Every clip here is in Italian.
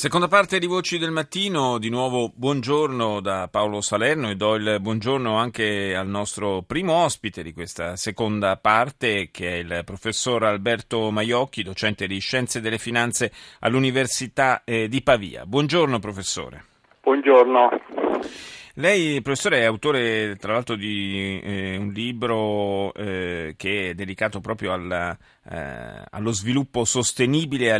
Seconda parte di Voci del Mattino, di nuovo buongiorno da Paolo Salerno e do il buongiorno anche al nostro primo ospite di questa seconda parte, che è il professor Alberto Majocchi, docente di Scienze delle Finanze all'Università di Pavia. Buongiorno professore. Buongiorno. Lei, professore, è autore tra l'altro di un libro che è dedicato proprio allo sviluppo sostenibile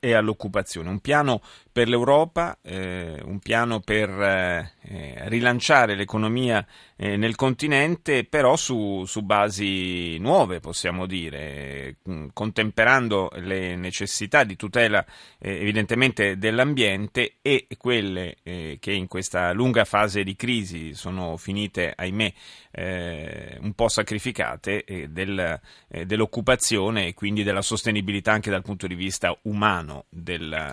e all'occupazione, un piano per l'Europa, un piano per rilanciare l'economia nel continente, però su basi nuove, possiamo dire, contemperando le necessità di tutela evidentemente dell'ambiente e quelle che in questa lunga fase di crisi sono finite, ahimè, un po' sacrificate dell'occupazione e quindi della sostenibilità anche dal punto di vista umano del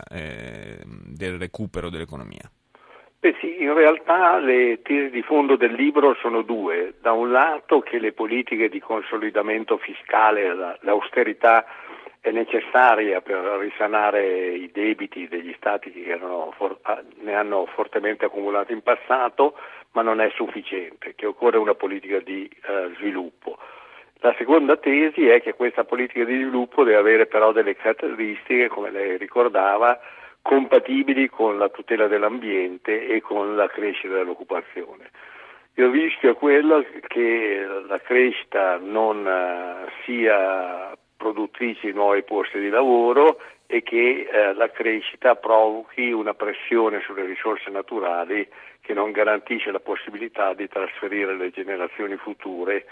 recupero dell'economia. Beh sì, in realtà le tesi di fondo del libro sono due. Da un lato che le politiche di consolidamento fiscale, l'austerità è necessaria per risanare i debiti degli stati che ne hanno fortemente accumulato in passato, ma non è sufficiente, che occorre una politica di sviluppo. La seconda tesi è che questa politica di sviluppo deve avere però delle caratteristiche, come lei ricordava, compatibili con la tutela dell'ambiente e con la crescita dell'occupazione. Il rischio è quello che la crescita non sia produttrice di nuovi posti di lavoro e che la crescita provochi una pressione sulle risorse naturali che non garantisce la possibilità di trasferire alle generazioni future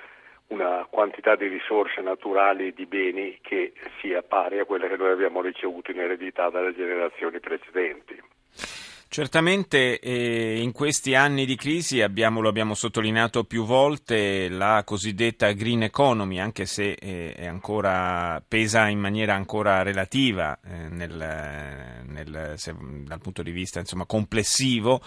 una quantità di risorse naturali e di beni che sia pari a quella che noi abbiamo ricevuto in eredità dalle generazioni precedenti. Certamente in questi anni di crisi lo abbiamo sottolineato più volte, la cosiddetta green economy, anche se è ancora, pesa in maniera ancora relativa dal punto di vista complessivo,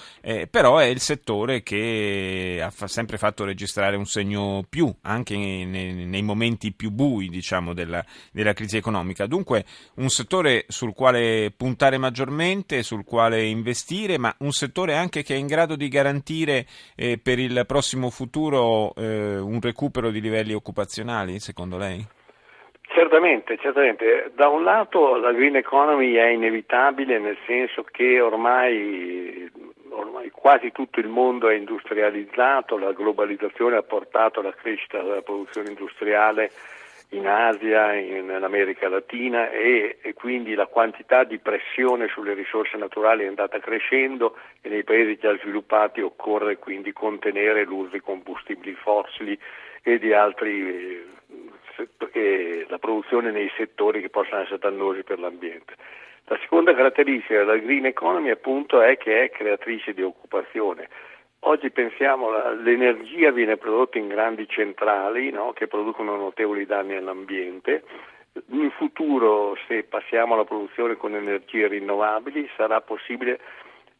però è il settore che ha sempre fatto registrare un segno più, anche nei momenti più bui della crisi economica. Dunque un settore sul quale puntare maggiormente, sul quale investire, ma un settore anche che è in grado di garantire per il prossimo futuro un recupero di livelli occupazionali, secondo lei? Certamente. Da un lato la green economy è inevitabile, nel senso che ormai quasi tutto il mondo è industrializzato, la globalizzazione ha portato alla crescita della produzione industriale in Asia, nell'America Latina e quindi la quantità di pressione sulle risorse naturali è andata crescendo e nei paesi già sviluppati occorre quindi contenere l'uso di combustibili fossili e di altri la produzione nei settori che possono essere dannosi per l'ambiente. La seconda caratteristica della green economy appunto è che è creatrice di occupazione. Oggi pensiamo l'energia viene prodotta in grandi centrali, no, che producono notevoli danni all'ambiente. In futuro, se passiamo alla produzione con energie rinnovabili, sarà possibile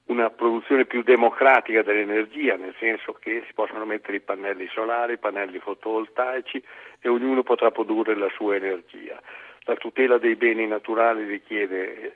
una produzione più democratica dell'energia, nel senso che si possono mettere i pannelli solari, i pannelli fotovoltaici e ognuno potrà produrre la sua energia. La tutela dei beni naturali richiede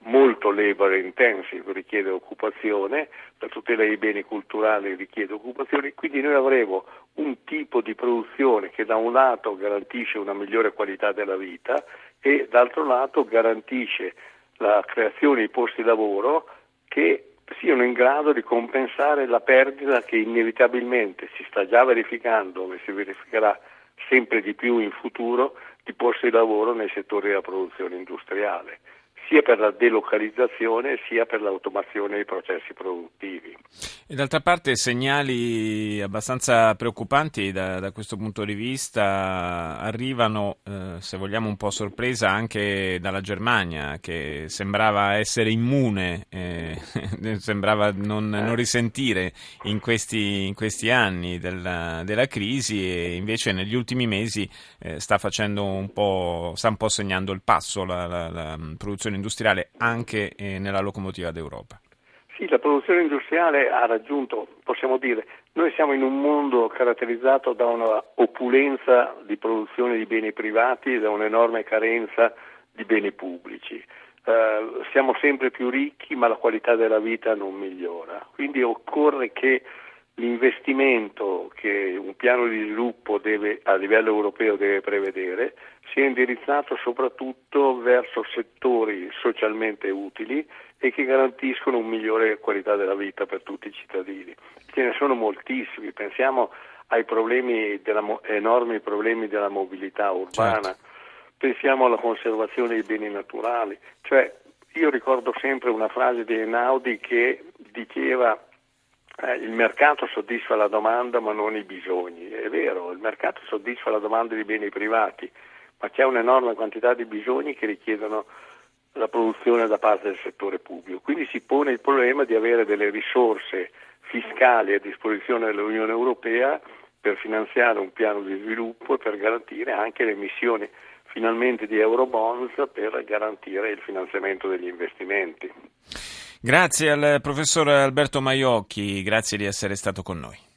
molto labor intensive, richiede occupazione, la tutela dei beni culturali richiede occupazione, quindi noi avremo un tipo di produzione che da un lato garantisce una migliore qualità della vita e dall'altro lato garantisce la creazione di posti di lavoro che siano in grado di compensare la perdita che inevitabilmente si sta già verificando e si verificherà sempre di più in futuro di posti di lavoro nei settori della produzione industriale, sia per la delocalizzazione sia per l'automazione dei processi produttivi. E d'altra parte segnali abbastanza preoccupanti da questo punto di vista arrivano, se vogliamo un po' sorpresa, anche dalla Germania, che sembrava essere immune, sembrava non risentire in questi anni della crisi e invece negli ultimi mesi sta facendo sta un po' segnando il passo la produzione industriale anche nella locomotiva d'Europa. Sì, la produzione industriale ha raggiunto, possiamo dire, noi siamo in un mondo caratterizzato da una opulenza di produzione di beni privati e da un'enorme carenza di beni pubblici. Siamo sempre più ricchi, ma la qualità della vita non migliora. Quindi occorre che l'investimento che un piano di sviluppo deve, a livello europeo deve prevedere, sia indirizzato soprattutto verso settori socialmente utili e che garantiscono un migliore qualità della vita per tutti i cittadini. Ce ne sono moltissimi, pensiamo ai enormi problemi della mobilità urbana, certo. Pensiamo alla conservazione dei beni naturali. Cioè, io ricordo sempre una frase di Einaudi che diceva: il mercato soddisfa la domanda ma non i bisogni. È vero, il mercato soddisfa la domanda di beni privati, ma c'è un'enorme quantità di bisogni che richiedono la produzione da parte del settore pubblico. Quindi si pone il problema di avere delle risorse fiscali a disposizione dell'Unione Europea per finanziare un piano di sviluppo e per garantire anche le emissioni finalmente di Eurobonds per garantire il finanziamento degli investimenti. Grazie al professor Alberto Majocchi, grazie di essere stato con noi.